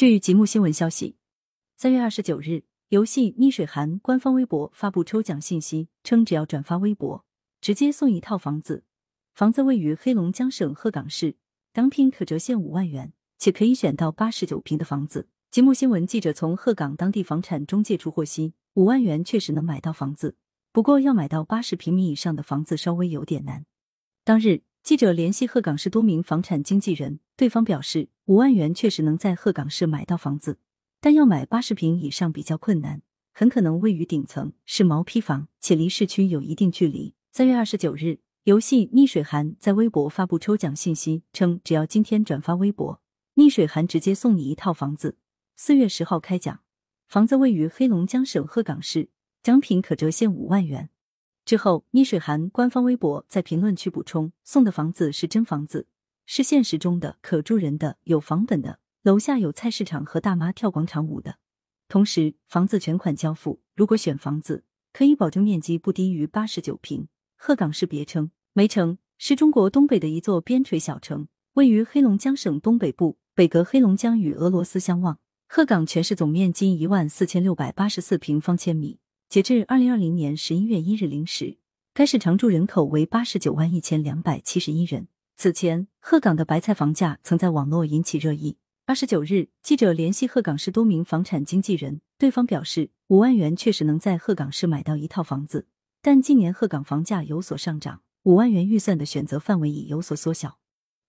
据极目新闻消息，3月29日，游戏逆水寒官方微博发布抽奖信息，称只要转发微博，直接送一套房子。房子位于黑龙江省鹤岗市，当品可折现5万元，且可以选到89平的房子。极目新闻记者从鹤岗当地房产中介处获悉，5万元确实能买到房子，不过要买到80平米以上的房子稍微有点难。当日，记者联系鹤岗市多名房产经纪人，对方表示5万元确实能在鹤岗市买到房子，但要买80平以上比较困难，很可能位于顶层，是毛坯房，且离市区有一定距离。3月29日，游戏逆水寒在微博发布抽奖信息，称只要今天转发微博，逆水寒直接送你一套房子。4月10号开奖，房子位于黑龙江省鹤岗市，奖品可折现5万元。之后，逆水寒官方微博在评论区补充，送的房子是真房子，是现实中的，可住人的，有房本的，楼下有菜市场和大妈跳广场舞的。同时，房子全款交付，如果选房子，可以保证面积不低于89平。鹤岗市别称梅城，是中国东北的一座边陲小城，位于黑龙江省东北部，北隔黑龙江与俄罗斯相望。鹤岗全市总面积14684平方千米。截至2020年11月1日0时，该市常住人口为891271人。此前，鹤岗的白菜房价曾在网络引起热议。29日，记者联系鹤岗市多名房产经纪人，对方表示5万元确实能在鹤岗市买到一套房子，但近年鹤岗房价有所上涨，5万元预算的选择范围已有所缩小。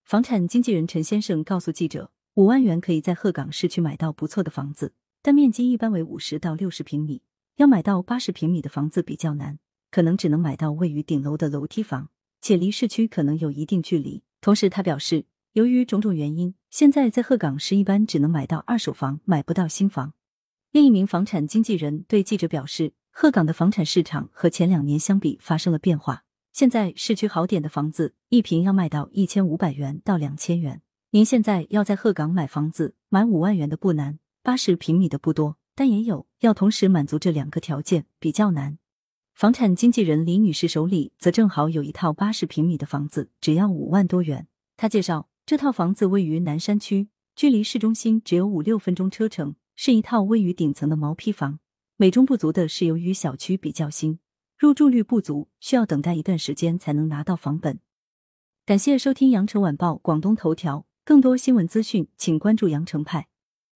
房产经纪人陈先生告诉记者，5万元可以在鹤岗市区买到不错的房子，但面积一般为50到60平米。要买到80平米的房子比较难，可能只能买到位于顶楼的楼梯房，且离市区可能有一定距离。同时他表示，由于种种原因，现在在鹤岗市一般只能买到二手房，买不到新房。另一名房产经纪人对记者表示，鹤岗的房产市场和前2年相比发生了变化，现在市区好点的房子一平要卖到1500元到2000元。您现在要在鹤岗买房子，买5万元的不难，80平米的不多。但也有要同时满足这2个条件比较难。房产经纪人李女士手里则正好有一套80平米的房子，只要5万多元。她介绍，这套房子位于南山区，距离市中心只有5-6分钟车程，是一套位于顶层的毛坯房。美中不足的是，由于小区比较新，入住率不足，需要等待一段时间才能拿到房本。感谢收听羊城晚报广东头条，更多新闻资讯请关注羊城派。